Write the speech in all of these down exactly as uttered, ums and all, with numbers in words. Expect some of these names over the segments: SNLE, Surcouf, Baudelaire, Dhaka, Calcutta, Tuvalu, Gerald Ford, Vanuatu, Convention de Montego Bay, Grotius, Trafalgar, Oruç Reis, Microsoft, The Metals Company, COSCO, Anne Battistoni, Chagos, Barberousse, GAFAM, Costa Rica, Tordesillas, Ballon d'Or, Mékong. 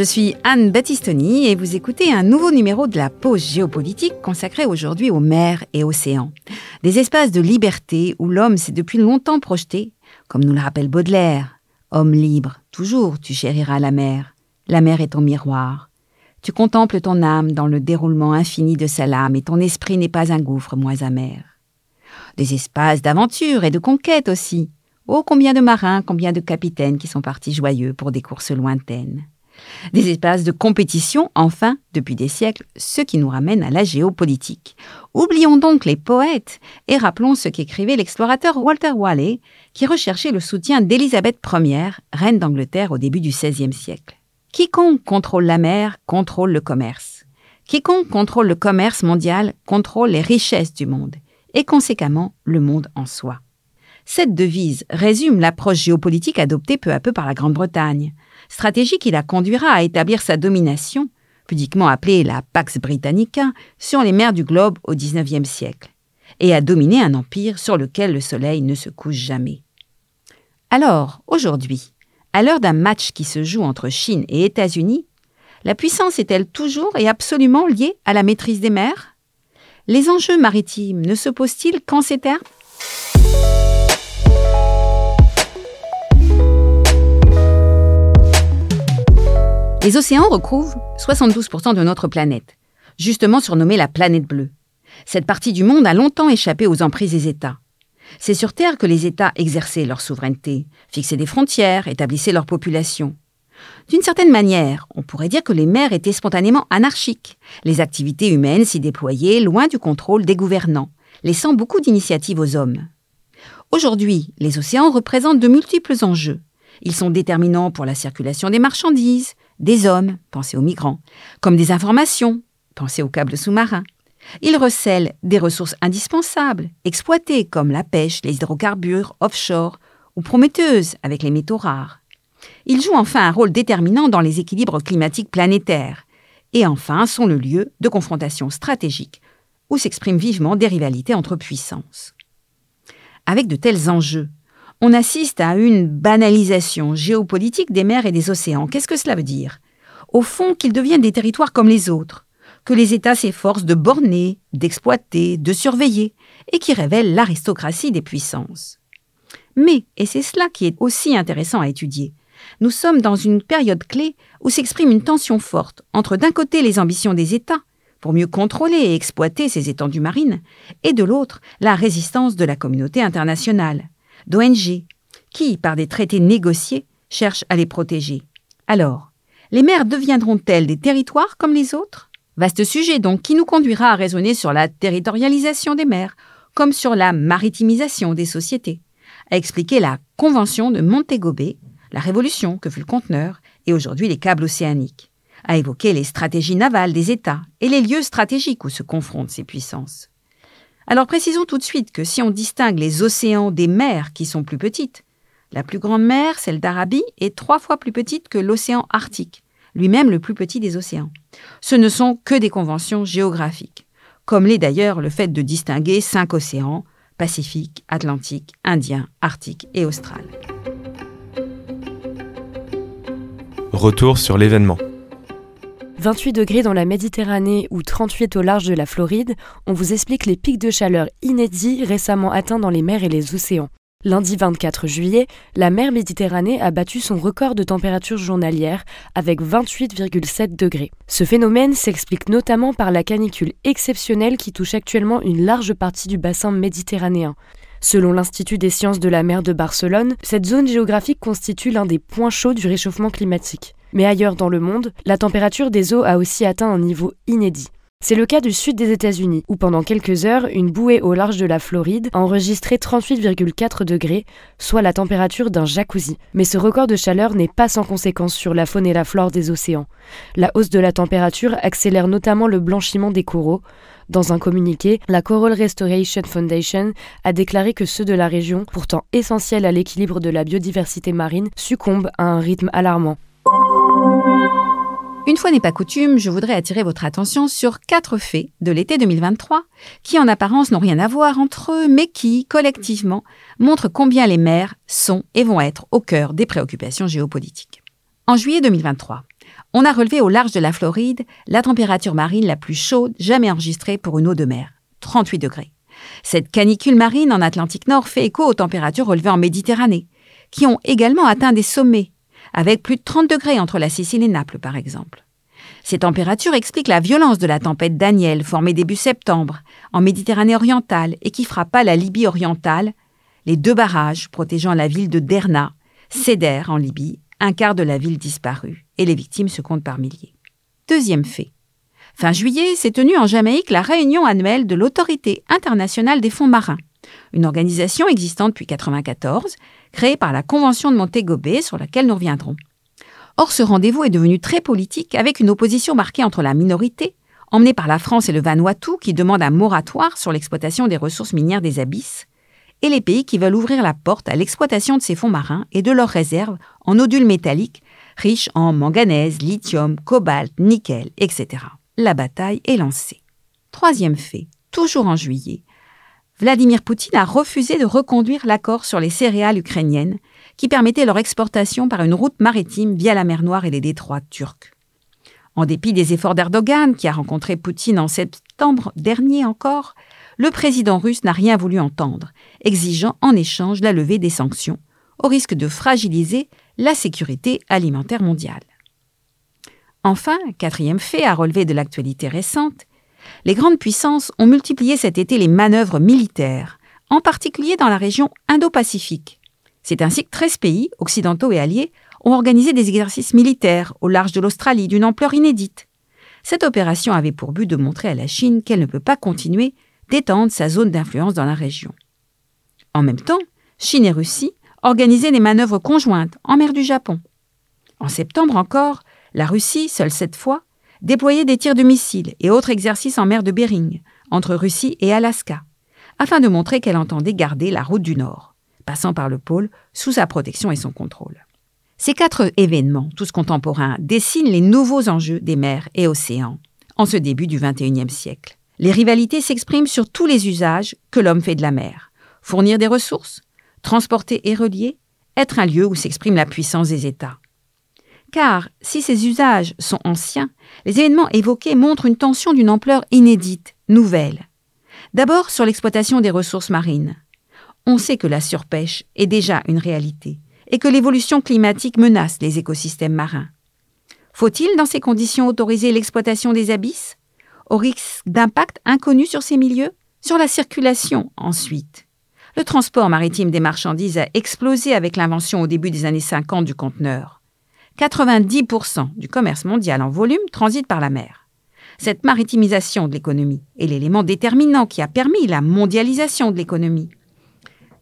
Je suis Anne Battistoni et vous écoutez un nouveau numéro de la pause géopolitique consacrée aujourd'hui aux mers et océans. Des espaces de liberté où l'homme s'est depuis longtemps projeté, comme nous le rappelle Baudelaire. Homme libre, toujours tu chériras la mer. La mer est ton miroir. Tu contemples ton âme dans le déroulement infini de sa lame et ton esprit n'est pas un gouffre moins amer. Des espaces d'aventure et de conquête aussi. Oh, combien de marins, combien de capitaines qui sont partis joyeux pour des courses lointaines. Des espaces de compétition, enfin, depuis des siècles, ce qui nous ramène à la géopolitique. Oublions donc les poètes et rappelons ce qu'écrivait l'explorateur Walter Raleigh, qui recherchait le soutien d'Élisabeth Première, reine d'Angleterre au début du seizième siècle. Quiconque contrôle la mer contrôle le commerce. Quiconque contrôle le commerce mondial contrôle les richesses du monde, et conséquemment le monde en soi. Cette devise résume l'approche géopolitique adoptée peu à peu par la Grande-Bretagne, stratégie qui la conduira à établir sa domination, pudiquement appelée la Pax Britannica, sur les mers du globe au dix-neuvième siècle, et à dominer un empire sur lequel le soleil ne se couche jamais. Alors, aujourd'hui, à l'heure d'un match qui se joue entre Chine et États-Unis, la puissance est-elle toujours et absolument liée à la maîtrise des mers? Les enjeux maritimes ne se posent-ils qu'en ces termes? Les océans recouvrent soixante-douze pour cent de notre planète, justement surnommée la planète bleue. Cette partie du monde a longtemps échappé aux emprises des États. C'est sur Terre que les États exerçaient leur souveraineté, fixaient des frontières, établissaient leur population. D'une certaine manière, on pourrait dire que les mers étaient spontanément anarchiques. Les activités humaines s'y déployaient loin du contrôle des gouvernants, laissant beaucoup d'initiatives aux hommes. Aujourd'hui, les océans représentent de multiples enjeux. Ils sont déterminants pour la circulation des marchandises, des hommes, pensez aux migrants, comme des informations, pensez aux câbles sous-marins. Ils recèlent des ressources indispensables, exploitées comme la pêche, les hydrocarbures, offshore, ou prometteuses avec les métaux rares. Ils jouent enfin un rôle déterminant dans les équilibres climatiques planétaires, et enfin sont le lieu de confrontations stratégiques, où s'expriment vivement des rivalités entre puissances. Avec de tels enjeux, on assiste à une banalisation géopolitique des mers et des océans. Qu'est-ce que cela veut dire? Au fond, qu'ils deviennent des territoires comme les autres, que les États s'efforcent de borner, d'exploiter, de surveiller, et qui révèlent l'aristocratie des puissances. Mais, et c'est cela qui est aussi intéressant à étudier, nous sommes dans une période clé où s'exprime une tension forte entre d'un côté les ambitions des États, pour mieux contrôler et exploiter ces étendues marines, et de l'autre la résistance de la communauté internationale, d'O N G, qui, par des traités négociés, cherchent à les protéger. Alors, les mers deviendront-elles des territoires comme les autres? Vaste sujet donc qui nous conduira à raisonner sur la territorialisation des mers, comme sur la maritimisation des sociétés, à expliquer la Convention de Montego Bay, la révolution que fut le conteneur, et aujourd'hui les câbles océaniques, à évoquer les stratégies navales des États et les lieux stratégiques où se confrontent ces puissances. Alors précisons tout de suite que si on distingue les océans des mers qui sont plus petites, la plus grande mer, celle d'Arabie, est trois fois plus petite que l'océan Arctique, lui-même le plus petit des océans. Ce ne sont que des conventions géographiques, comme l'est d'ailleurs le fait de distinguer cinq océans, Pacifique, Atlantique, Indien, Arctique et Austral. Retour sur l'événement. vingt-huit degrés dans la Méditerranée ou trente-huit au large de la Floride, on vous explique les pics de chaleur inédits récemment atteints dans les mers et les océans. Lundi vingt-quatre juillet, la mer Méditerranée a battu son record de température journalière avec vingt-huit virgule sept degrés. Ce phénomène s'explique notamment par la canicule exceptionnelle qui touche actuellement une large partie du bassin méditerranéen. Selon l'Institut des sciences de la mer de Barcelone, cette zone géographique constitue l'un des points chauds du réchauffement climatique. Mais ailleurs dans le monde, la température des eaux a aussi atteint un niveau inédit. C'est le cas du sud des États-Unis, où pendant quelques heures, une bouée au large de la Floride a enregistré trente-huit virgule quatre degrés, soit la température d'un jacuzzi. Mais ce record de chaleur n'est pas sans conséquences sur la faune et la flore des océans. La hausse de la température accélère notamment le blanchiment des coraux. Dans un communiqué, la Coral Restoration Foundation a déclaré que ceux de la région, pourtant essentiels à l'équilibre de la biodiversité marine, succombent à un rythme alarmant. Une fois n'est pas coutume, je voudrais attirer votre attention sur quatre faits de l'été deux mille vingt-trois qui, en apparence, n'ont rien à voir entre eux, mais qui, collectivement, montrent combien les mers sont et vont être au cœur des préoccupations géopolitiques. En juillet deux mille vingt-trois, on a relevé au large de la Floride la température marine la plus chaude jamais enregistrée pour une eau de mer, trente-huit degrés. Cette canicule marine en Atlantique Nord fait écho aux températures relevées en Méditerranée, qui ont également atteint des sommets, avec plus de trente degrés entre la Sicile et Naples, par exemple. Ces températures expliquent la violence de la tempête Daniel, formée début septembre, en Méditerranée orientale et qui frappa la Libye orientale, les deux barrages protégeant la ville de Derna, Céder en Libye, un quart de la ville disparue, et les victimes se comptent par milliers. Deuxième fait. Fin juillet, s'est tenue en Jamaïque la réunion annuelle de l'Autorité internationale des fonds marins, une organisation existant depuis mille neuf cent quatre-vingt-quatorze, créée par la Convention de Montego Bay sur laquelle nous reviendrons. Or, ce rendez-vous est devenu très politique avec une opposition marquée entre la minorité, emmenée par la France et le Vanuatu, qui demande un moratoire sur l'exploitation des ressources minières des abysses, et les pays qui veulent ouvrir la porte à l'exploitation de ces fonds marins et de leurs réserves en nodules métalliques, riches en manganèse, lithium, cobalt, nickel, et cetera. La bataille est lancée. Troisième fait, toujours en juillet, Vladimir Poutine a refusé de reconduire l'accord sur les céréales ukrainiennes qui permettait leur exportation par une route maritime via la mer Noire et les détroits turcs. En dépit des efforts d'Erdogan, qui a rencontré Poutine en septembre dernier encore, le président russe n'a rien voulu entendre, exigeant en échange la levée des sanctions, au risque de fragiliser la sécurité alimentaire mondiale. Enfin, quatrième fait à relever de l'actualité récente, les grandes puissances ont multiplié cet été les manœuvres militaires, en particulier dans la région Indo-Pacifique. C'est ainsi que treize pays, occidentaux et alliés, ont organisé des exercices militaires au large de l'Australie d'une ampleur inédite. Cette opération avait pour but de montrer à la Chine qu'elle ne peut pas continuer d'étendre sa zone d'influence dans la région. En même temps, Chine et Russie organisaient des manœuvres conjointes en mer du Japon. En septembre encore, la Russie, seule cette fois, déployait des tirs de missiles et autres exercices en mer de Bering, entre Russie et Alaska, afin de montrer qu'elle entendait garder la route du Nord, passant par le pôle, sous sa protection et son contrôle. Ces quatre événements, tous contemporains, dessinent les nouveaux enjeux des mers et océans en ce début du vingt et unième siècle. Les rivalités s'expriment sur tous les usages que l'homme fait de la mer. Fournir des ressources, transporter et relier, être un lieu où s'exprime la puissance des États. Car, si ces usages sont anciens, les événements évoqués montrent une tension d'une ampleur inédite, nouvelle. D'abord sur l'exploitation des ressources marines. On sait que la surpêche est déjà une réalité et que l'évolution climatique menace les écosystèmes marins. Faut-il, dans ces conditions, autoriser l'exploitation des abysses, au risque d'impact inconnu sur ces milieux? Sur la circulation, ensuite. Le transport maritime des marchandises a explosé avec l'invention au début des années cinquante du conteneur. quatre-vingt-dix pour cent du commerce mondial en volume transite par la mer. Cette maritimisation de l'économie est l'élément déterminant qui a permis la mondialisation de l'économie,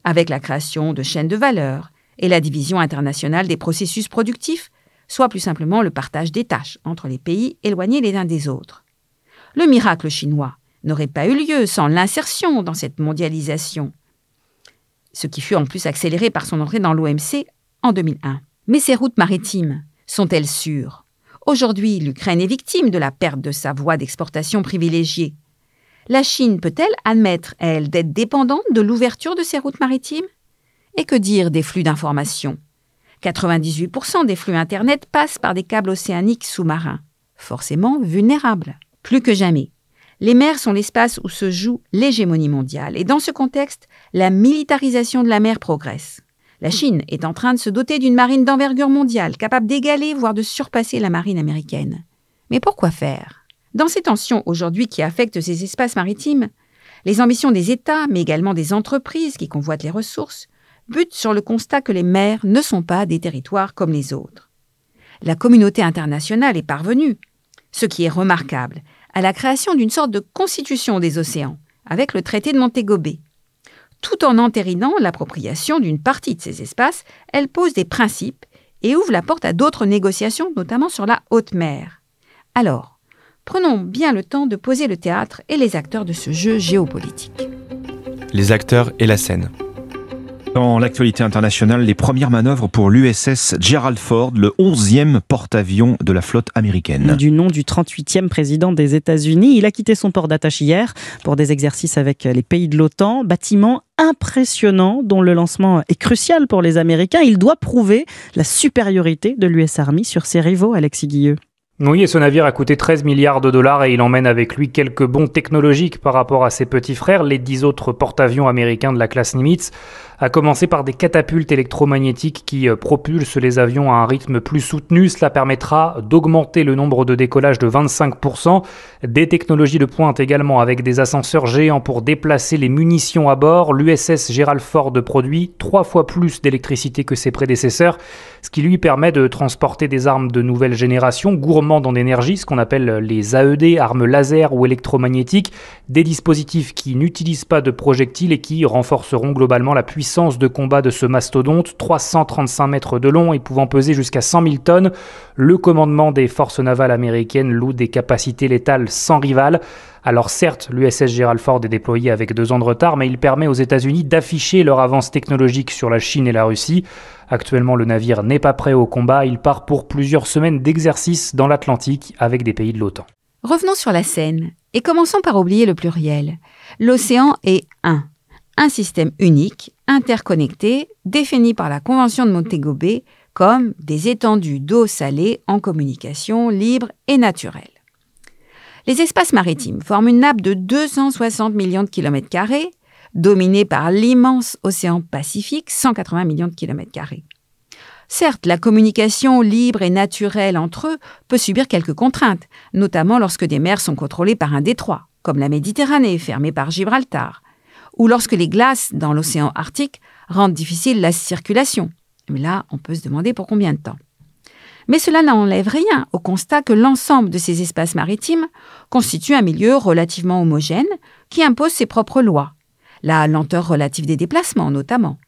avec la création de chaînes de valeur et la division internationale des processus productifs, soit plus simplement le partage des tâches entre les pays éloignés les uns des autres. Le miracle chinois n'aurait pas eu lieu sans l'insertion dans cette mondialisation, ce qui fut en plus accéléré par son entrée dans l'O M C en deux mille un. Mais ces routes maritimes, sont-elles sûres? Aujourd'hui, l'Ukraine est victime de la perte de sa voie d'exportation privilégiée. La Chine peut-elle admettre, elle, d'être dépendante de l'ouverture de ces routes maritimes? Et que dire des flux d'informations? quatre-vingt-dix-huit pour cent des flux Internet passent par des câbles océaniques sous-marins, forcément vulnérables. Plus que jamais, les mers sont l'espace où se joue l'hégémonie mondiale. Et dans ce contexte, la militarisation de la mer progresse. La Chine est en train de se doter d'une marine d'envergure mondiale, capable d'égaler, voire de surpasser la marine américaine. Mais pourquoi faire? Dans ces tensions aujourd'hui qui affectent ces espaces maritimes, les ambitions des États, mais également des entreprises qui convoitent les ressources, butent sur le constat que les mers ne sont pas des territoires comme les autres. La communauté internationale est parvenue, ce qui est remarquable, à la création d'une sorte de constitution des océans, avec le traité de Montego Bay. Tout en entérinant l'appropriation d'une partie de ces espaces, elle pose des principes et ouvre la porte à d'autres négociations, notamment sur la haute mer. Alors, prenons bien le temps de poser le théâtre et les acteurs de ce jeu géopolitique. Les acteurs et la scène. Dans l'actualité internationale, les premières manœuvres pour l'U S S Gerald Ford, le onzième porte-avions de la flotte américaine. Du nom du trente-huitième président des États-Unis, il a quitté son port d'attache hier pour des exercices avec les pays de l'OTAN. Bâtiment impressionnant dont le lancement est crucial pour les Américains. Il doit prouver la supériorité de l'U S Army sur ses rivaux, Alexis Guilleux. Oui, et ce navire a coûté treize milliards de dollars et il emmène avec lui quelques bons technologiques par rapport à ses petits frères, les dix autres porte-avions américains de la classe Nimitz, à commencer par des catapultes électromagnétiques qui propulsent les avions à un rythme plus soutenu. Cela permettra d'augmenter le nombre de décollages de vingt-cinq pour cent. Des technologies de pointe également avec des ascenseurs géants pour déplacer les munitions à bord. L'U S S Gerald Ford produit trois fois plus d'électricité que ses prédécesseurs, ce qui lui permet de transporter des armes de nouvelle génération, gourmandes en énergie, ce qu'on appelle les A E D, armes laser ou électromagnétiques, des dispositifs qui n'utilisent pas de projectiles et qui renforceront globalement la puissance de combat de ce mastodonte, trois cent trente-cinq mètres de long et pouvant peser jusqu'à cent mille tonnes. Le commandement des forces navales américaines loue des capacités létales sans rival. Alors certes, l'U S S Gerald Ford est déployé avec deux ans de retard, mais il permet aux États-Unis d'afficher leur avance technologique sur la Chine et la Russie. Actuellement, le navire n'est pas prêt au combat. Il part pour plusieurs semaines d'exercice dans l'Atlantique avec des pays de l'OTAN. Revenons sur la scène et commençons par oublier le pluriel. L'océan est un. Un système unique, interconnecté, défini par la Convention de Montego Bay comme des étendues d'eau salée en communication libre et naturelle. Les espaces maritimes forment une nappe de deux cent soixante millions de kilomètres carrés, dominée par l'immense océan Pacifique, cent quatre-vingts millions de kilomètres carrés. Certes, la communication libre et naturelle entre eux peut subir quelques contraintes, notamment lorsque des mers sont contrôlées par un détroit, comme la Méditerranée, fermée par Gibraltar, ou lorsque les glaces dans l'océan Arctique rendent difficile la circulation. Mais là, on peut se demander pour combien de temps. Mais cela n'enlève rien au constat que l'ensemble de ces espaces maritimes constitue un milieu relativement homogène qui impose ses propres lois. La lenteur relative des déplacements notamment,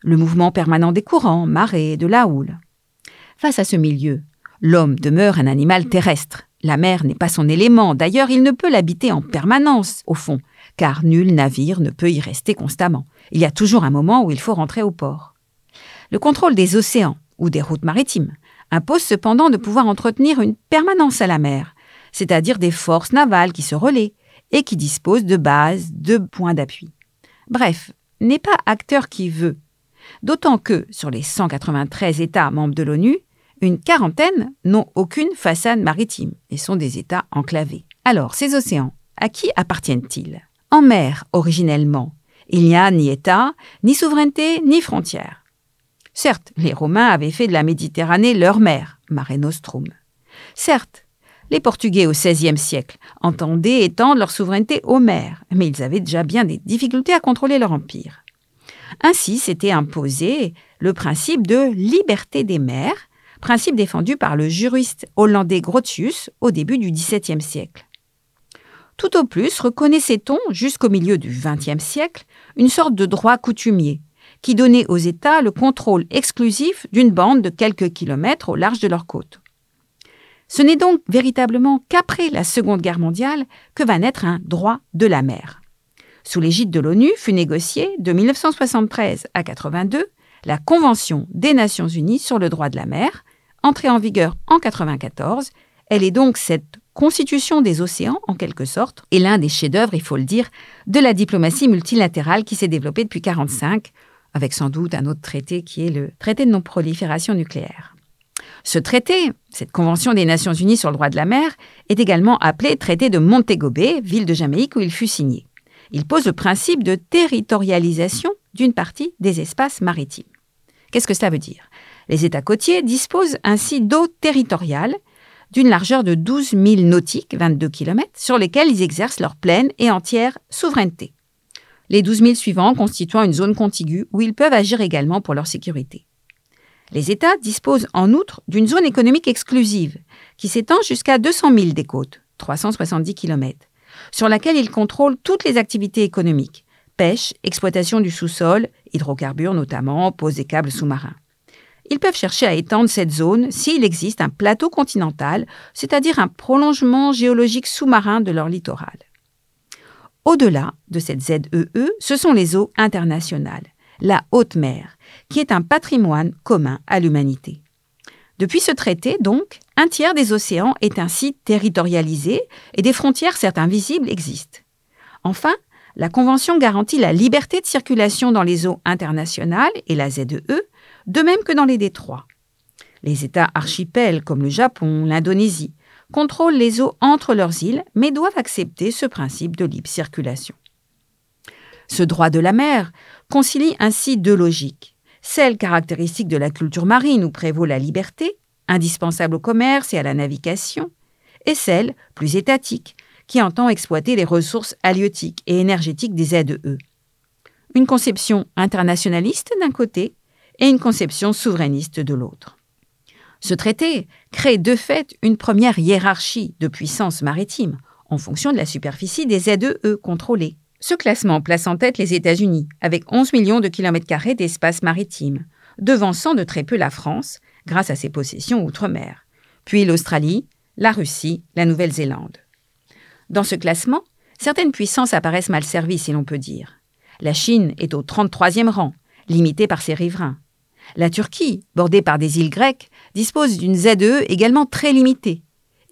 le mouvement permanent des courants, marées, de la houle. Face à ce milieu, l'homme demeure un animal terrestre. La mer n'est pas son élément, d'ailleurs il ne peut l'habiter en permanence au fond, car nul navire ne peut y rester constamment. Il y a toujours un moment où il faut rentrer au port. Le contrôle des océans ou des routes maritimes impose cependant de pouvoir entretenir une permanence à la mer, c'est-à-dire des forces navales qui se relaient et qui disposent de bases, de points d'appui. Bref, n'est pas acteur qui veut. D'autant que, sur les cent quatre-vingt-treize États membres de l'ONU, une quarantaine n'ont aucune façade maritime et sont des États enclavés. Alors, ces océans, à qui appartiennent-ils ? En mer, originellement, il n'y a ni État, ni souveraineté, ni frontières. Certes, les Romains avaient fait de la Méditerranée leur mer, Mare Nostrum. Certes, les Portugais au seizième siècle entendaient étendre leur souveraineté aux mers, mais ils avaient déjà bien des difficultés à contrôler leur empire. Ainsi s'était imposé le principe de liberté des mers, principe défendu par le juriste hollandais Grotius au début du dix-septième siècle. Tout au plus reconnaissait-on, jusqu'au milieu du vingtième siècle, une sorte de droit coutumier, qui donnait aux États le contrôle exclusif d'une bande de quelques kilomètres au large de leur côte. Ce n'est donc véritablement qu'après la Seconde Guerre mondiale que va naître un droit de la mer. Sous l'égide de l'ONU fut négociée, de mille neuf cent soixante-treize à quatre-vingt-deux, la Convention des Nations Unies sur le droit de la mer, entrée en vigueur en quatre-vingt-quatorze. Elle est donc cette constitution des océans, en quelque sorte, est l'un des chefs-d'œuvre, il faut le dire, de la diplomatie multilatérale qui s'est développée depuis mille neuf cent quarante-cinq, avec sans doute un autre traité qui est le traité de non-prolifération nucléaire. Ce traité, cette Convention des Nations Unies sur le droit de la mer, est également appelé traité de Montego Bay, ville de Jamaïque où il fut signé. Il pose le principe de territorialisation d'une partie des espaces maritimes. Qu'est-ce que cela veut dire ? Les États côtiers disposent ainsi d'eaux territoriales, d'une largeur de douze milles nautiques, vingt-deux kilomètres, sur lesquels ils exercent leur pleine et entière souveraineté. Les douze milles suivants constituant une zone contiguë où ils peuvent agir également pour leur sécurité. Les États disposent en outre d'une zone économique exclusive qui s'étend jusqu'à deux cents milles des côtes, trois cent soixante-dix kilomètres, sur laquelle ils contrôlent toutes les activités économiques, pêche, exploitation du sous-sol, hydrocarbures notamment, pose des câbles sous-marins. Ils peuvent chercher à étendre cette zone s'il existe un plateau continental, c'est-à-dire un prolongement géologique sous-marin de leur littoral. Au-delà de cette Z E E, ce sont les eaux internationales, la haute mer, qui est un patrimoine commun à l'humanité. Depuis ce traité, donc, un tiers des océans est ainsi territorialisé et des frontières, certes invisibles, existent. Enfin, la Convention garantit la liberté de circulation dans les eaux internationales et la Z E E, de même que dans les détroits. Les États archipels comme le Japon, l'Indonésie, contrôlent les eaux entre leurs îles, mais doivent accepter ce principe de libre circulation. Ce droit de la mer concilie ainsi deux logiques. Celle caractéristique de la culture marine où prévaut la liberté, indispensable au commerce et à la navigation, et celle, plus étatique, qui entend exploiter les ressources halieutiques et énergétiques des Z E E. Une conception internationaliste d'un côté et une conception souverainiste de l'autre. Ce traité crée de fait une première hiérarchie de puissance maritime en fonction de la superficie des Z E E contrôlées. Ce classement place en tête les États-Unis, avec onze millions de kilomètres carrés d'espace maritime, devançant de très peu la France, grâce à ses possessions outre-mer, puis l'Australie, la Russie, la Nouvelle-Zélande. Dans ce classement, certaines puissances apparaissent mal servies, si l'on peut dire. La Chine est au trente-troisième rang, limitée par ses riverains. La Turquie, bordée par des îles grecques, dispose d'une Z E E également très limitée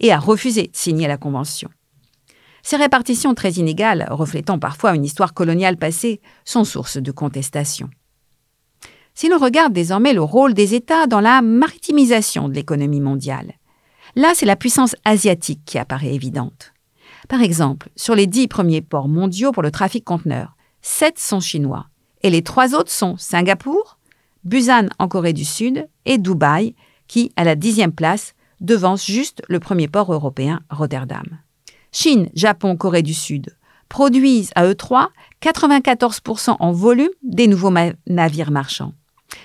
et a refusé de signer la Convention. Ces répartitions très inégales, reflétant parfois une histoire coloniale passée, sont source de contestations. Si l'on regarde désormais le rôle des États dans la maritimisation de l'économie mondiale, là, c'est la puissance asiatique qui apparaît évidente. Par exemple, sur les dix premiers ports mondiaux pour le trafic conteneurs, sept sont chinois et les trois autres sont Singapour, Busan en Corée du Sud et Dubaï, qui, à la dixième place, devance juste le premier port européen, Rotterdam. Chine, Japon, Corée du Sud produisent à eux trois quatre-vingt-quatorze pour cent en volume des nouveaux ma- navires marchands.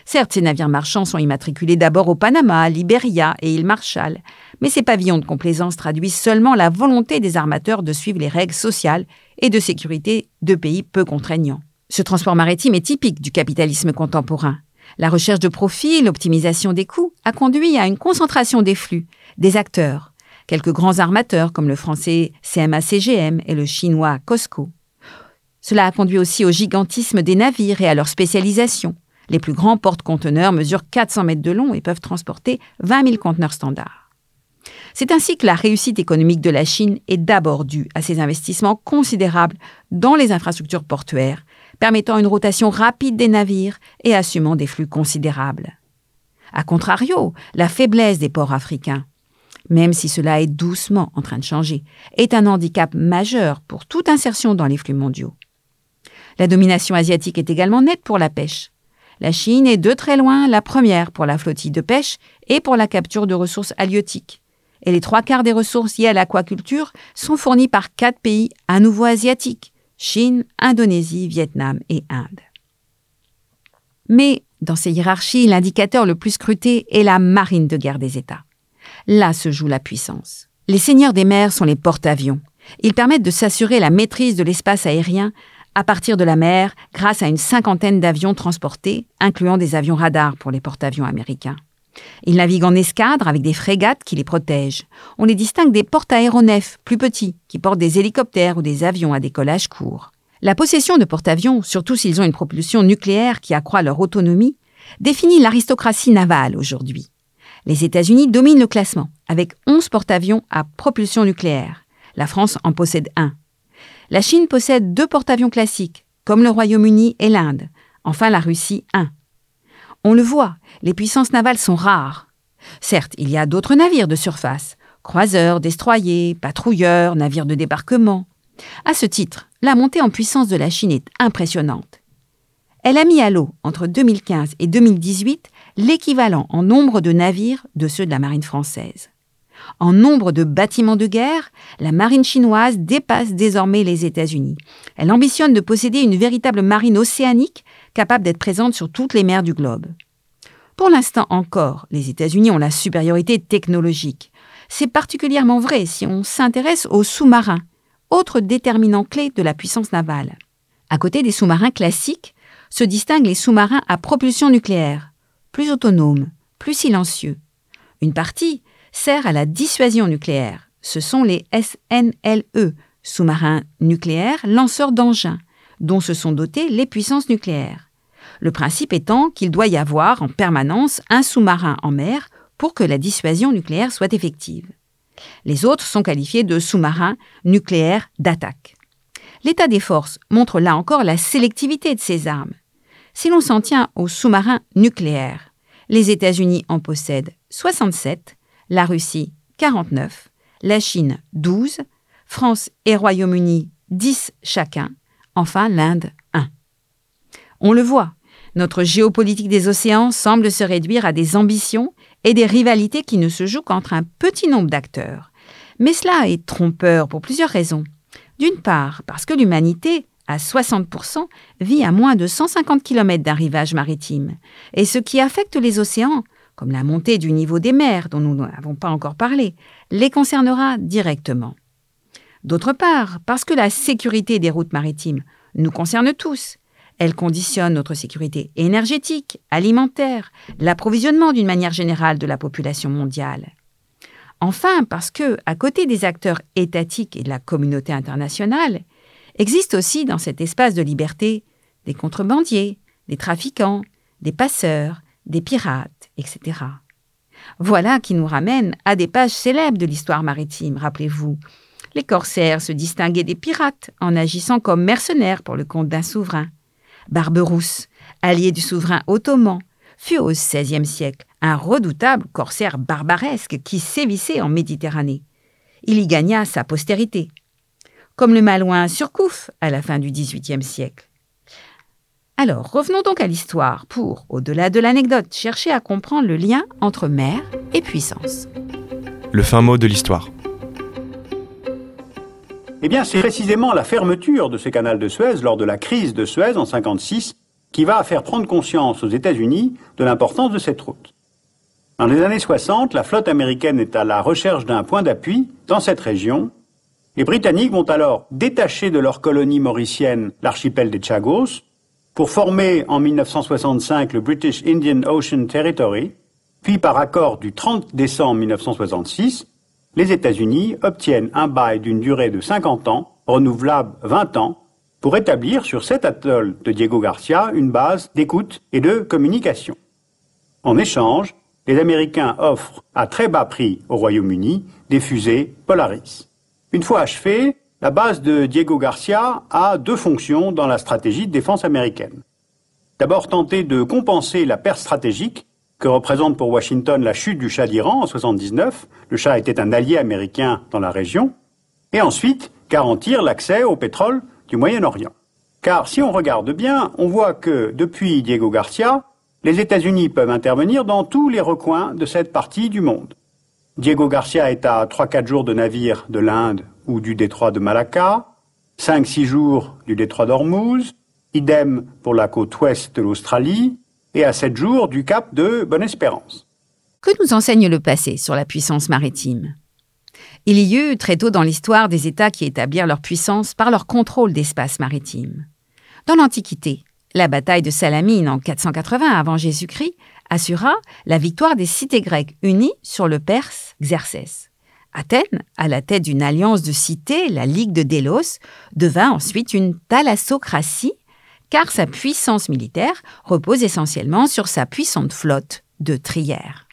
Certes, ces navires marchands sont immatriculés d'abord au Panama, Libéria et îles Marshall, mais ces pavillons de complaisance traduisent seulement la volonté des armateurs de suivre les règles sociales et de sécurité de pays peu contraignants. Ce transport maritime est typique du capitalisme contemporain. La recherche de profit, l'optimisation des coûts a conduit à une concentration des flux, des acteurs. Quelques grands armateurs comme le français C M A C G M et le chinois COSCO. Cela a conduit aussi au gigantisme des navires et à leur spécialisation. Les plus grands porte-conteneurs mesurent quatre cents mètres de long et peuvent transporter vingt mille conteneurs standards. C'est ainsi que la réussite économique de la Chine est d'abord due à ses investissements considérables dans les infrastructures portuaires, permettant une rotation rapide des navires et assumant des flux considérables. A contrario, la faiblesse des ports africains, même si cela est doucement en train de changer, est un handicap majeur pour toute insertion dans les flux mondiaux. La domination asiatique est également nette pour la pêche. La Chine est de très loin la première pour la flottille de pêche et pour la capture de ressources halieutiques. Et les trois quarts des ressources liées à l'aquaculture sont fournies par quatre pays à nouveau asiatiques, Chine, Indonésie, Vietnam et Inde. Mais dans ces hiérarchies, l'indicateur le plus scruté est la marine de guerre des États. Là se joue la puissance. Les seigneurs des mers sont les porte-avions. Ils permettent de s'assurer la maîtrise de l'espace aérien à partir de la mer grâce à une cinquantaine d'avions transportés, incluant des avions radars pour les porte-avions américains. Ils naviguent en escadre avec des frégates qui les protègent. On les distingue des porte-aéronefs plus petits qui portent des hélicoptères ou des avions à décollage court. La possession de porte-avions, surtout s'ils ont une propulsion nucléaire qui accroît leur autonomie, définit l'aristocratie navale aujourd'hui. Les États-Unis dominent le classement, avec onze porte-avions à propulsion nucléaire. La France en possède un. La Chine possède deux porte-avions classiques, comme le Royaume-Uni et l'Inde. Enfin, la Russie, un. On le voit, les puissances navales sont rares. Certes, il y a d'autres navires de surface, croiseurs, destroyers, patrouilleurs, navires de débarquement. À ce titre, la montée en puissance de la Chine est impressionnante. Elle a mis à l'eau, entre deux mille quinze et deux mille dix-huit, l'équivalent en nombre de navires de ceux de la marine française. En nombre de bâtiments de guerre, la marine chinoise dépasse désormais les États-Unis. Elle ambitionne de posséder une véritable marine océanique capable d'être présente sur toutes les mers du globe. Pour l'instant encore, les États-Unis ont la supériorité technologique. C'est particulièrement vrai si on s'intéresse aux sous-marins, autre déterminant clé de la puissance navale. À côté des sous-marins classiques, se distinguent les sous-marins à propulsion nucléaire, plus autonomes, plus silencieux. Une partie sert à la dissuasion nucléaire. Ce sont les S N L E, sous-marins nucléaires lanceurs d'engins, dont se sont dotées les puissances nucléaires. Le principe étant qu'il doit y avoir en permanence un sous-marin en mer pour que la dissuasion nucléaire soit effective. Les autres sont qualifiés de sous-marins nucléaires d'attaque. L'état des forces montre là encore la sélectivité de ces armes. Si l'on s'en tient aux sous-marins nucléaires, les États-Unis en possèdent soixante-sept, la Russie quarante-neuf, la Chine douze, France et Royaume-Uni dix chacun, enfin l'Inde un. On le voit, notre géopolitique des océans semble se réduire à des ambitions et des rivalités qui ne se jouent qu'entre un petit nombre d'acteurs. Mais cela est trompeur pour plusieurs raisons. D'une part, parce que l'humanité, à soixante pour cent, vit à moins de cent cinquante kilomètres d'un rivage maritime. Et ce qui affecte les océans, comme la montée du niveau des mers dont nous n'avons pas encore parlé, les concernera directement. D'autre part, parce que la sécurité des routes maritimes nous concerne tous. Elle conditionne notre sécurité énergétique, alimentaire, l'approvisionnement d'une manière générale de la population mondiale. Enfin, parce que, à côté des acteurs étatiques et de la communauté internationale, existent aussi dans cet espace de liberté des contrebandiers, des trafiquants, des passeurs, des pirates, et cetera. Voilà qui nous ramène à des pages célèbres de l'histoire maritime, rappelez-vous. Les corsaires se distinguaient des pirates en agissant comme mercenaires pour le compte d'un souverain. Barberousse, allié du souverain ottoman, fut au seizième siècle un redoutable corsaire barbaresque qui sévissait en Méditerranée. Il y gagna sa postérité, comme le malouin Surcouf à la fin du dix-huitième siècle. Alors, revenons donc à l'histoire pour, au-delà de l'anecdote, chercher à comprendre le lien entre mer et puissance. Le fin mot de l'histoire. Eh bien, c'est précisément la fermeture de ce canal de Suez lors de la crise de Suez en cinquante-six qui va faire prendre conscience aux États-Unis de l'importance de cette route. Dans les années soixante, la flotte américaine est à la recherche d'un point d'appui dans cette région. Les Britanniques vont alors détacher de leur colonie mauricienne l'archipel des Chagos pour former en mille neuf cent soixante-cinq le British Indian Ocean Territory, puis par accord du trente décembre mille neuf cent soixante-six, les États-Unis obtiennent un bail d'une durée de cinquante ans, renouvelable vingt ans, pour établir sur cet atoll de Diego Garcia une base d'écoute et de communication. En échange, les Américains offrent à très bas prix au Royaume-Uni des fusées Polaris. Une fois achevée, la base de Diego Garcia a deux fonctions dans la stratégie de défense américaine. D'abord, tenter de compenser la perte stratégique que représente pour Washington la chute du Shah d'Iran en mille neuf cent soixante-dix-neuf. Le Shah était un allié américain dans la région. Et ensuite, garantir l'accès au pétrole du Moyen-Orient. Car si on regarde bien, on voit que depuis Diego Garcia, les États-Unis peuvent intervenir dans tous les recoins de cette partie du monde. Diego Garcia est à trois à quatre jours de navire de l'Inde ou du détroit de Malacca, cinq à six jours du détroit d'Ormuz, idem pour la côte ouest de l'Australie, et à sept jours du cap de Bonne-Espérance. Que nous enseigne le passé sur la puissance maritime? Il y eut très tôt dans l'histoire des États qui établirent leur puissance par leur contrôle d'espace maritime. Dans l'Antiquité, la bataille de Salamine en quatre cent quatre-vingts avant Jésus-Christ assura la victoire des cités grecques unies sur le Perse Xerxès. Athènes, à la tête d'une alliance de cités, la Ligue de Délos, devint ensuite une thalassocratie, car sa puissance militaire repose essentiellement sur sa puissante flotte de trières.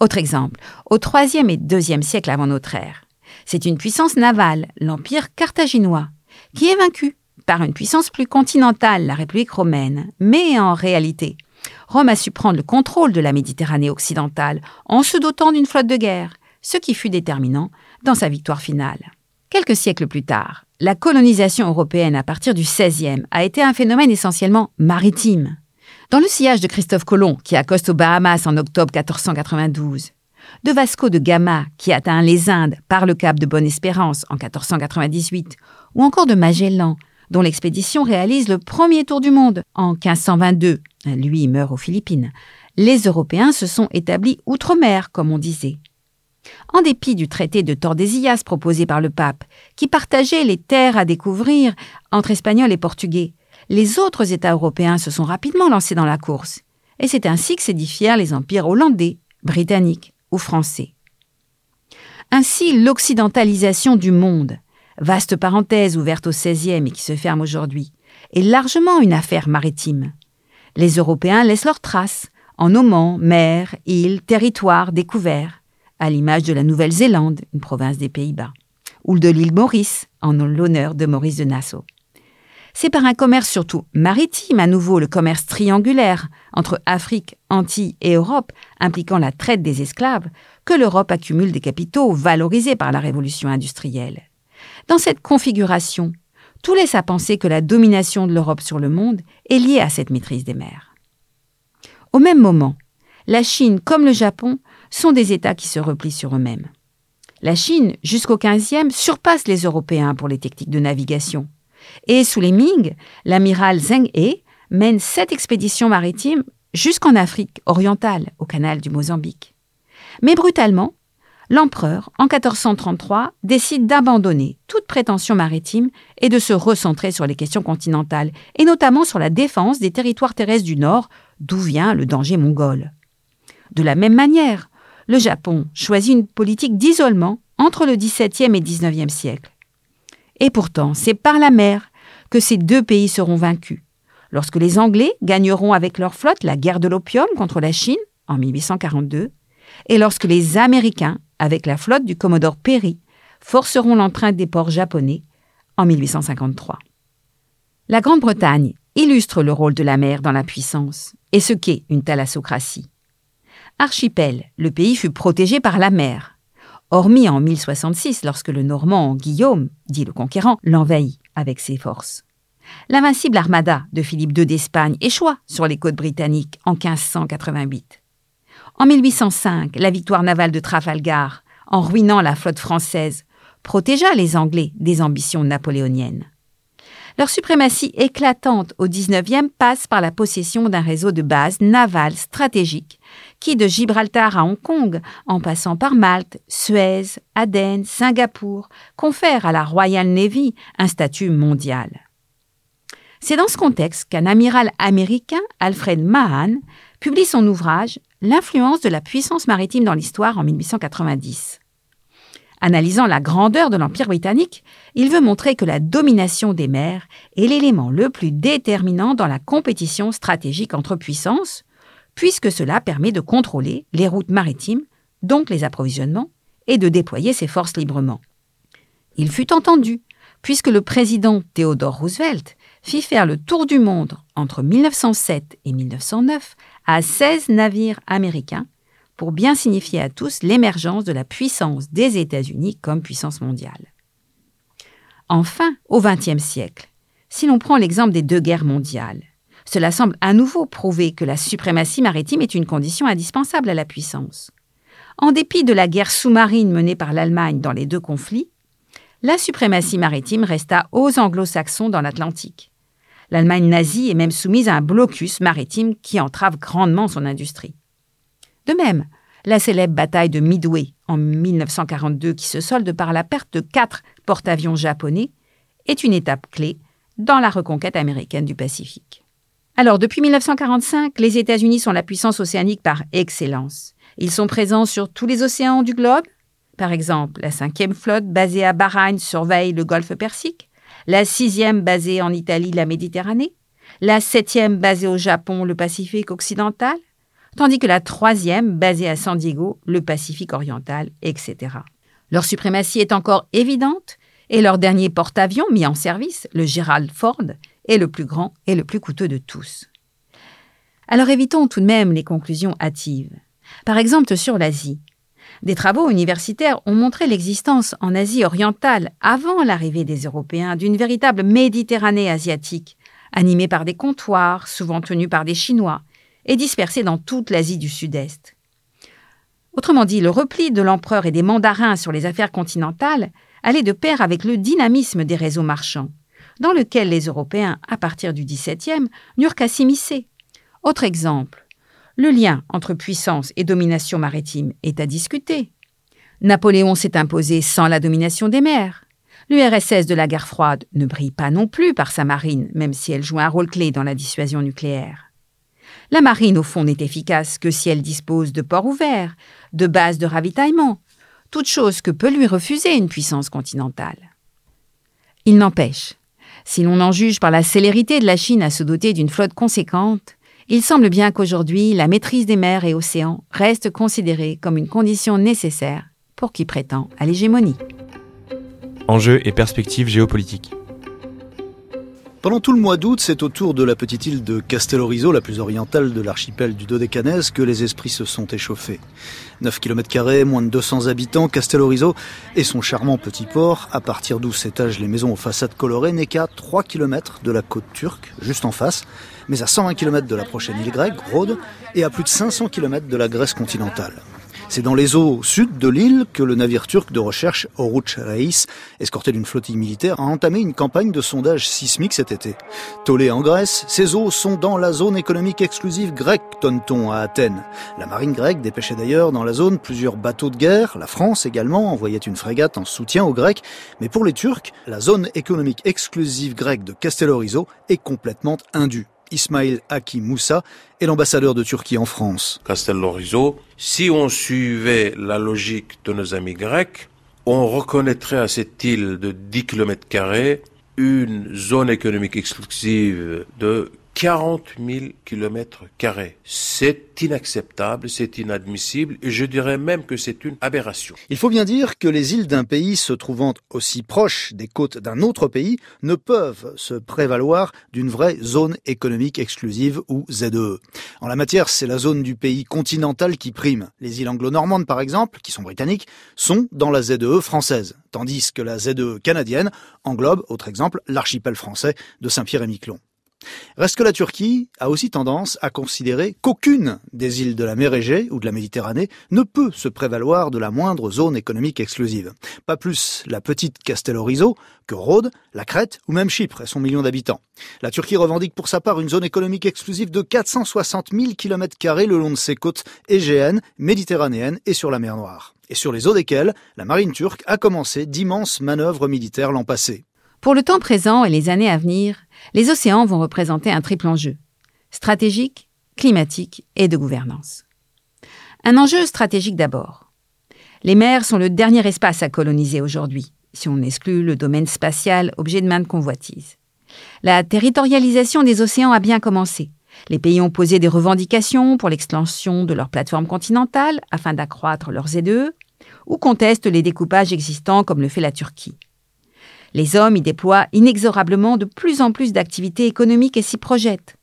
Autre exemple, au troisième et deuxième siècle avant notre ère, c'est une puissance navale, l'Empire carthaginois, qui est vaincue par une puissance plus continentale, la République romaine. Mais en réalité, Rome a su prendre le contrôle de la Méditerranée occidentale en se dotant d'une flotte de guerre, ce qui fut déterminant dans sa victoire finale. Quelques siècles plus tard, la colonisation européenne à partir du seizième a été un phénomène essentiellement maritime. Dans le sillage de Christophe Colomb, qui accoste aux Bahamas en octobre mille quatre cent quatre-vingt-douze, de Vasco de Gama, qui atteint les Indes par le cap de Bonne-Espérance en mille quatre cent quatre-vingt-dix-huit, ou encore de Magellan, dont l'expédition réalise le premier tour du monde en quinze cent vingt-deux, lui meurt aux Philippines, les Européens se sont établis outre-mer, comme on disait. En dépit du traité de Tordesillas proposé par le pape, qui partageait les terres à découvrir entre Espagnols et Portugais, les autres États européens se sont rapidement lancés dans la course. Et c'est ainsi que s'édifièrent les empires hollandais, britanniques ou français. Ainsi, l'occidentalisation du monde, vaste parenthèse ouverte au seizième et qui se ferme aujourd'hui, est largement une affaire maritime. Les Européens laissent leurs traces en nommant mers, îles, territoires découverts, à l'image de la Nouvelle-Zélande, une province des Pays-Bas, ou de l'île Maurice, en l'honneur de Maurice de Nassau. c'est par un commerce surtout maritime, à nouveau le commerce triangulaire entre Afrique, Antilles et Europe, impliquant la traite des esclaves, que l'Europe accumule des capitaux valorisés par la révolution industrielle. Dans cette configuration, tout laisse à penser que la domination de l'Europe sur le monde est liée à cette maîtrise des mers. Au même moment, la Chine comme le Japon sont des États qui se replient sur eux-mêmes. La Chine, jusqu'au quinzième, surpasse les Européens pour les techniques de navigation. Et sous les Ming, l'amiral Zheng He mène sept expéditions maritimes jusqu'en Afrique orientale, au canal du Mozambique. Mais brutalement, l'empereur, en quatorze cent trente-trois, décide d'abandonner toute prétention maritime et de se recentrer sur les questions continentales, et notamment sur la défense des territoires terrestres du Nord, d'où vient le danger mongol. De la même manière, le Japon choisit une politique d'isolement entre le dix-septième et dix-neuvième siècle. Et pourtant, c'est par la mer que ces deux pays seront vaincus. Lorsque les Anglais gagneront avec leur flotte la guerre de l'opium contre la Chine en mille huit cent quarante-deux, et lorsque les Américains, avec la flotte du Commodore Perry, forceront l'empreinte des ports japonais en mille huit cent cinquante-trois. La Grande-Bretagne illustre le rôle de la mer dans la puissance et ce qu'est une thalassocratie. Archipel, le pays fut protégé par la mer, hormis en mille soixante-six lorsque le Normand Guillaume, dit le conquérant, l'envahit avec ses forces. L'invincible armada de Philippe deux d'Espagne échoua sur les côtes britanniques en quinze cent quatre-vingt-huit. En mille huit cent cinq, la victoire navale de Trafalgar, en ruinant la flotte française, protégea les Anglais des ambitions napoléoniennes. Leur suprématie éclatante au dix-neuvième passe par la possession d'un réseau de bases navales stratégiques qui, de Gibraltar à Hong Kong, en passant par Malte, Suez, Aden, Singapour, confère à la Royal Navy un statut mondial. C'est dans ce contexte qu'un amiral américain, Alfred Mahan, publie son ouvrage « L'influence de la puissance maritime dans l'histoire » en mille huit cent quatre-vingt-dix. Analysant la grandeur de l'Empire britannique, il veut montrer que la domination des mers est l'élément le plus déterminant dans la compétition stratégique entre puissances, puisque cela permet de contrôler les routes maritimes, donc les approvisionnements, et de déployer ses forces librement. Il fut entendu, puisque le président Theodore Roosevelt fit faire le tour du monde entre mille neuf cent sept et mille neuf cent neuf à seize navires américains, pour bien signifier à tous l'émergence de la puissance des États-Unis comme puissance mondiale. Enfin, au vingtième siècle, si l'on prend l'exemple des deux guerres mondiales, cela semble à nouveau prouver que la suprématie maritime est une condition indispensable à la puissance. En dépit de la guerre sous-marine menée par l'Allemagne dans les deux conflits, la suprématie maritime resta aux anglo-saxons dans l'Atlantique. L'Allemagne nazie est même soumise à un blocus maritime qui entrave grandement son industrie. De même, la célèbre bataille de Midway en mille neuf cent quarante-deux, qui se solde par la perte de quatre porte-avions japonais, est une étape clé dans la reconquête américaine du Pacifique. Alors, depuis mille neuf cent quarante-cinq, les États-Unis sont la puissance océanique par excellence. Ils sont présents sur tous les océans du globe. Par exemple, la cinquième flotte, basée à Bahreïn, surveille le golfe Persique. La sixième, basée en Italie, la Méditerranée. La septième, basée au Japon, le Pacifique occidental. Tandis que la troisième, basée à San Diego, le Pacifique oriental, et cetera. Leur suprématie est encore évidente et leur dernier porte-avions mis en service, le Gerald Ford, est le plus grand et le plus coûteux de tous. Alors évitons tout de même les conclusions hâtives. Par exemple sur l'Asie. Des travaux universitaires ont montré l'existence en Asie orientale, avant l'arrivée des Européens, d'une véritable Méditerranée asiatique, animée par des comptoirs, souvent tenus par des Chinois, et dispersée dans toute l'Asie du Sud-Est. Autrement dit, le repli de l'empereur et des mandarins sur les affaires continentales allait de pair avec le dynamisme des réseaux marchands, dans lequel les Européens, à partir du dix-septième, n'eurent qu'à s'immiscer. Autre exemple, le lien entre puissance et domination maritime est à discuter. Napoléon s'est imposé sans la domination des mers. L'U R S S de la guerre froide ne brille pas non plus par sa marine, même si elle joue un rôle clé dans la dissuasion nucléaire. La marine, au fond, n'est efficace que si elle dispose de ports ouverts, de bases de ravitaillement, toute chose que peut lui refuser une puissance continentale. Il n'empêche, si l'on en juge par la célérité de la Chine à se doter d'une flotte conséquente, il semble bien qu'aujourd'hui, la maîtrise des mers et océans reste considérée comme une condition nécessaire pour qui prétend à l'hégémonie. Enjeux et perspectives géopolitiques. Pendant tout le mois d'août, c'est autour de la petite île de Kastellorizo, la plus orientale de l'archipel du Dodecanèse, que les esprits se sont échauffés. neuf kilomètres carrés, moins de deux cents habitants, Kastellorizo et son charmant petit port, à partir d'où s'étagent les maisons aux façades colorées, n'est qu'à trois kilomètres de la côte turque, juste en face, mais à cent vingt kilomètres de la prochaine île grecque, Rhodes, et à plus de cinq cents kilomètres de la Grèce continentale. C'est dans les eaux sud de l'île que le navire turc de recherche Oruç Reis, escorté d'une flottille militaire, a entamé une campagne de sondage sismique cet été. Tôlée en Grèce, ces eaux sont dans la zone économique exclusive grecque, tonne-t-on à Athènes. La marine grecque dépêchait d'ailleurs dans la zone plusieurs bateaux de guerre. La France également envoyait une frégate en soutien aux Grecs. Mais pour les Turcs, la zone économique exclusive grecque de Kastellorizo est complètement indue. Ismaïl Aki Moussa est l'ambassadeur de Turquie en France. Kastellorizo, si on suivait la logique de nos amis grecs, on reconnaîtrait à cette île de dix kilomètres carrés une zone économique exclusive de quarante mille kilomètres carrés. C'est inacceptable, c'est inadmissible, et je dirais même que c'est une aberration. Il faut bien dire que les îles d'un pays se trouvant aussi proches des côtes d'un autre pays ne peuvent se prévaloir d'une vraie zone économique exclusive ou Z E E. En la matière, c'est la zone du pays continental qui prime. Les îles anglo-normandes, par exemple, qui sont britanniques, sont dans la Z E E française, tandis que la Z E E canadienne englobe, autre exemple, l'archipel français de Saint-Pierre-et-Miquelon. Reste que la Turquie a aussi tendance à considérer qu'aucune des îles de la mer Égée ou de la Méditerranée ne peut se prévaloir de la moindre zone économique exclusive. Pas plus la petite Kastellorizo que Rhodes, la Crète ou même Chypre et son million d'habitants. La Turquie revendique pour sa part une zone économique exclusive de quatre cent soixante mille kilomètres carrés le long de ses côtes égéennes, méditerranéennes et sur la mer Noire. Et sur les eaux desquelles la marine turque a commencé d'immenses manœuvres militaires l'an passé. Pour le temps présent et les années à venir, les océans vont représenter un triple enjeu, stratégique, climatique et de gouvernance. Un enjeu stratégique d'abord. Les mers sont le dernier espace à coloniser aujourd'hui, si on exclut le domaine spatial, objet de maintes convoitises. La territorialisation des océans a bien commencé. Les pays ont posé des revendications pour l'extension de leurs plateformes continentales afin d'accroître leurs Z E E, ou contestent les découpages existants comme le fait la Turquie. Les hommes y déploient inexorablement de plus en plus d'activités économiques et s'y projettent.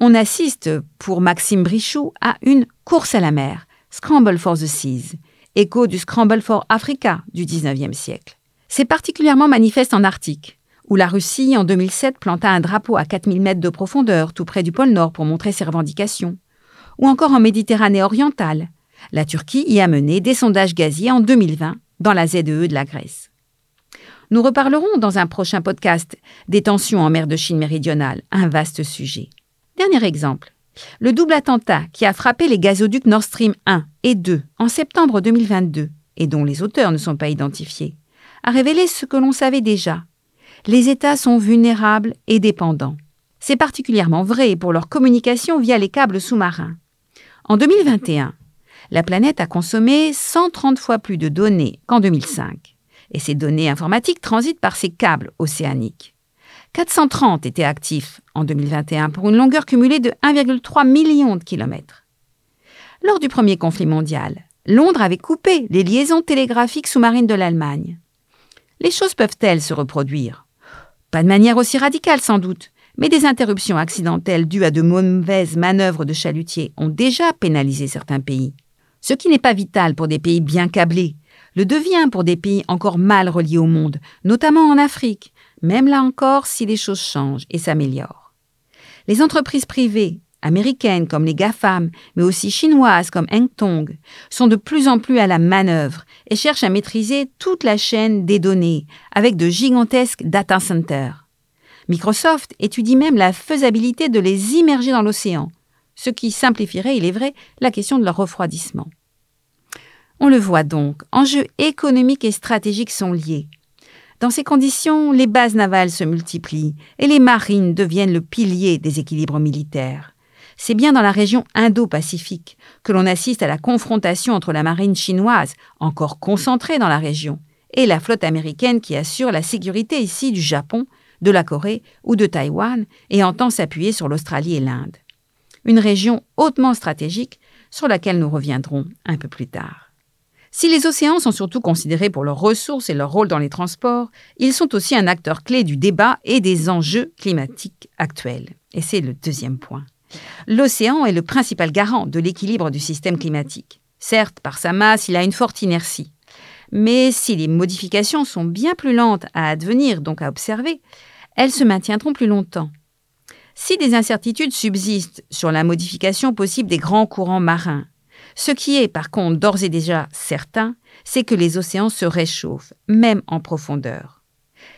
On assiste, pour Maxime Brichou, à une course à la mer, Scramble for the Seas, écho du Scramble for Africa du dix-neuvième siècle. C'est particulièrement manifeste en Arctique, où la Russie, en deux mille sept, planta un drapeau à quatre mille mètres de profondeur, tout près du pôle Nord, pour montrer ses revendications. Ou encore en Méditerranée orientale. La Turquie y a mené des sondages gaziers en deux mille vingt, dans la Z E E de la Grèce. Nous reparlerons dans un prochain podcast des tensions en mer de Chine méridionale, un vaste sujet. Dernier exemple, le double attentat qui a frappé les gazoducs Nord Stream un et deux en septembre deux mille vingt-deux, et dont les auteurs ne sont pas identifiés, a révélé ce que l'on savait déjà. Les États sont vulnérables et dépendants. C'est particulièrement vrai pour leur communication via les câbles sous-marins. En deux mille vingt et un, la planète a consommé cent trente fois plus de données qu'en deux mille cinq. Et ces données informatiques transitent par ces câbles océaniques. quatre cent trente étaient actifs en deux mille vingt et un pour une longueur cumulée de un virgule trois million de kilomètres. Lors du premier conflit mondial, Londres avait coupé les liaisons télégraphiques sous-marines de l'Allemagne. Les choses peuvent-elles se reproduire? Pas de manière aussi radicale sans doute, mais des interruptions accidentelles dues à de mauvaises manœuvres de chalutiers ont déjà pénalisé certains pays. Ce qui n'est pas vital pour des pays bien câblés, le devient pour des pays encore mal reliés au monde, notamment en Afrique, même là encore si les choses changent et s'améliorent. Les entreprises privées, américaines comme les GAFAM, mais aussi chinoises comme Hengtong, sont de plus en plus à la manœuvre et cherchent à maîtriser toute la chaîne des données, avec de gigantesques data centers. Microsoft étudie même la faisabilité de les immerger dans l'océan, ce qui simplifierait, il est vrai, la question de leur refroidissement. On le voit donc, enjeux économiques et stratégiques sont liés. Dans ces conditions, les bases navales se multiplient et les marines deviennent le pilier des équilibres militaires. C'est bien dans la région Indo-Pacifique que l'on assiste à la confrontation entre la marine chinoise, encore concentrée dans la région, et la flotte américaine qui assure la sécurité ici du Japon, de la Corée ou de Taïwan et entend s'appuyer sur l'Australie et l'Inde. Une région hautement stratégique sur laquelle nous reviendrons un peu plus tard. Si les océans sont surtout considérés pour leurs ressources et leur rôle dans les transports, ils sont aussi un acteur clé du débat et des enjeux climatiques actuels. Et c'est le deuxième point. L'océan est le principal garant de l'équilibre du système climatique. Certes, par sa masse, il a une forte inertie. Mais si les modifications sont bien plus lentes à advenir, donc à observer, elles se maintiendront plus longtemps. Si des incertitudes subsistent sur la modification possible des grands courants marins, ce qui est par contre d'ores et déjà certain, c'est que les océans se réchauffent, même en profondeur.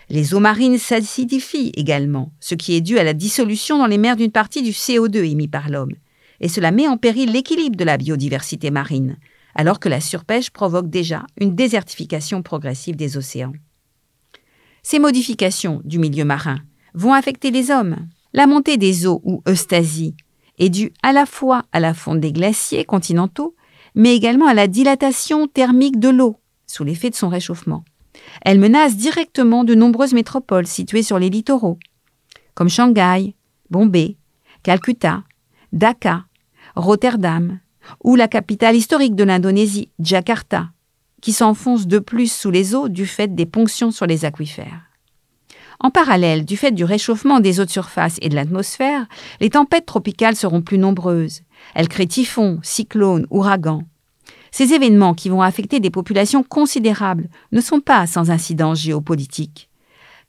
Les eaux marines s'acidifient également, ce qui est dû à la dissolution dans les mers d'une partie du C O deux émis par l'homme. Et cela met en péril l'équilibre de la biodiversité marine, alors que la surpêche provoque déjà une désertification progressive des océans. Ces modifications du milieu marin vont affecter les hommes. La montée des eaux ou eustasie est due à la fois à la fonte des glaciers continentaux, mais également à la dilatation thermique de l'eau, sous l'effet de son réchauffement. Elle menace directement de nombreuses métropoles situées sur les littoraux, comme Shanghai, Bombay, Calcutta, Dhaka, Rotterdam, ou la capitale historique de l'Indonésie, Jakarta, qui s'enfonce de plus sous les eaux du fait des ponctions sur les aquifères. En parallèle, du fait du réchauffement des eaux de surface et de l'atmosphère, les tempêtes tropicales seront plus nombreuses. Elles créent typhons, cyclones, ouragans. Ces événements qui vont affecter des populations considérables ne sont pas sans incidence géopolitique,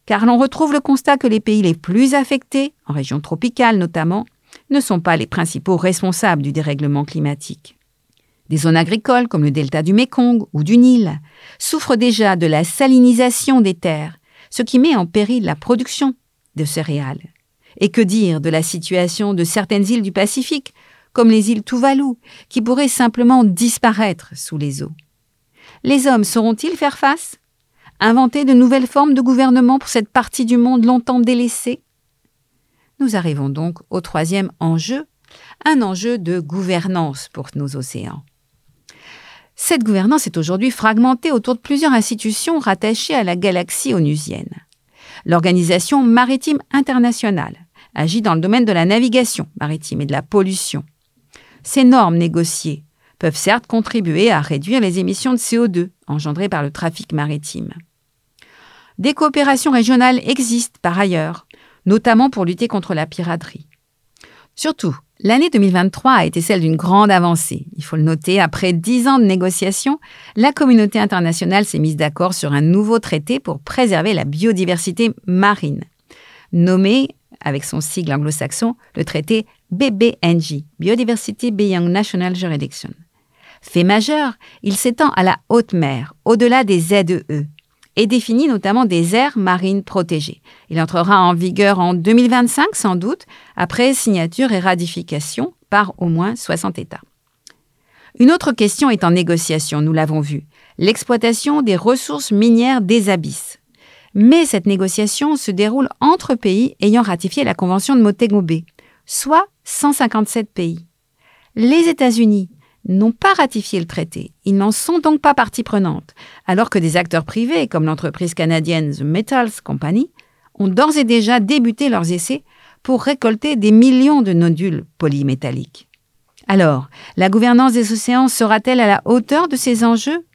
car l'on retrouve le constat que les pays les plus affectés, en région tropicale notamment, ne sont pas les principaux responsables du dérèglement climatique. Des zones agricoles comme le delta du Mékong ou du Nil souffrent déjà de la salinisation des terres, ce qui met en péril la production de céréales. Et que dire de la situation de certaines îles du Pacifique, comme les îles Tuvalu, qui pourraient simplement disparaître sous les eaux. Les hommes sauront-ils faire face ? Inventer de nouvelles formes de gouvernement pour cette partie du monde longtemps délaissée ? Nous arrivons donc au troisième enjeu, un enjeu de gouvernance pour nos océans. Cette gouvernance est aujourd'hui fragmentée autour de plusieurs institutions rattachées à la galaxie onusienne. L'Organisation maritime internationale agit dans le domaine de la navigation maritime et de la pollution. Ces normes négociées peuvent certes contribuer à réduire les émissions de C O deux engendrées par le trafic maritime. Des coopérations régionales existent par ailleurs, notamment pour lutter contre la piraterie. Surtout, l'année deux mille vingt-trois a été celle d'une grande avancée. Il faut le noter, après dix ans de négociations, la communauté internationale s'est mise d'accord sur un nouveau traité pour préserver la biodiversité marine, nommé, avec son sigle anglo-saxon, le traité B B N J, Biodiversity Beyond National Jurisdiction. Fait majeur, il s'étend à la haute mer, au-delà des Z E E. Et définit notamment des aires marines protégées. Il entrera en vigueur en deux mille vingt-cinq, sans doute, après signature et ratification par au moins soixante États. Une autre question est en négociation, nous l'avons vu, l'exploitation des ressources minières des abysses. Mais cette négociation se déroule entre pays ayant ratifié la Convention de Montego Bay, soit cent cinquante-sept pays. Les États-Unis n'ont pas ratifié le traité. Ils n'en sont donc pas partie prenante, alors que des acteurs privés, comme l'entreprise canadienne The Metals Company, ont d'ores et déjà débuté leurs essais pour récolter des millions de nodules polymétalliques. Alors, la gouvernance des océans sera-t-elle à la hauteur de ces enjeux ?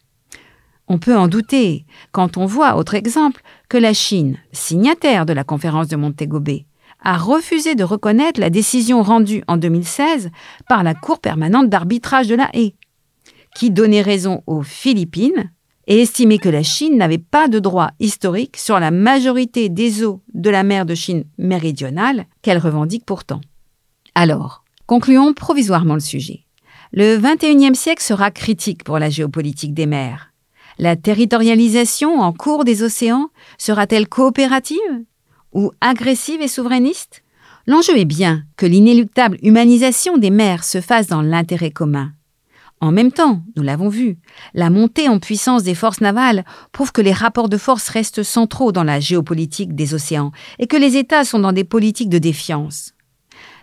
On peut en douter quand on voit, autre exemple, que la Chine, signataire de la conférence de Montego Bay, a refusé de reconnaître la décision rendue en deux mille seize par la Cour permanente d'arbitrage de la Haye, qui donnait raison aux Philippines et estimait que la Chine n'avait pas de droit historique sur la majorité des eaux de la mer de Chine méridionale qu'elle revendique pourtant. Alors, concluons provisoirement le sujet. Le vingt et unième siècle sera critique pour la géopolitique des mers. La territorialisation en cours des océans sera-t-elle coopérative ? Ou agressive et souverainiste ? L'enjeu est bien que l'inéluctable humanisation des mers se fasse dans l'intérêt commun. En même temps, nous l'avons vu, la montée en puissance des forces navales prouve que les rapports de force restent centraux dans la géopolitique des océans et que les États sont dans des politiques de défiance.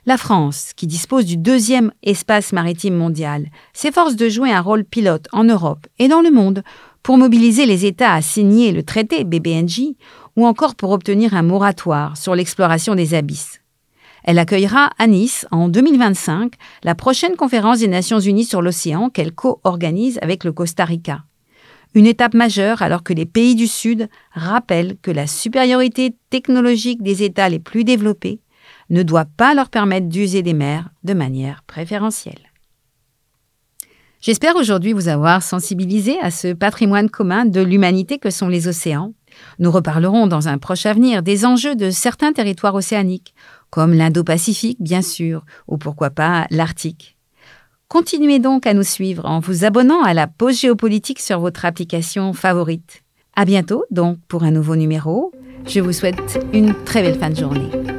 La France, qui dispose du deuxième espace maritime mondial, s'efforce de jouer un rôle pilote en Europe et dans le monde pour mobiliser les États à signer le traité B B N J ou encore pour obtenir un moratoire sur l'exploration des abysses. Elle accueillera à Nice, en deux mille vingt-cinq, la prochaine conférence des Nations Unies sur l'océan qu'elle co-organise avec le Costa Rica. Une étape majeure alors que les pays du Sud rappellent que la supériorité technologique des États les plus développés ne doit pas leur permettre d'user des mers de manière préférentielle. J'espère aujourd'hui vous avoir sensibilisé à ce patrimoine commun de l'humanité que sont les océans. Nous reparlerons dans un proche avenir des enjeux de certains territoires océaniques, comme l'Indo-Pacifique, bien sûr, ou pourquoi pas l'Arctique. Continuez donc à nous suivre en vous abonnant à la pause géopolitique sur votre application favorite. À bientôt donc pour un nouveau numéro. Je vous souhaite une très belle fin de journée.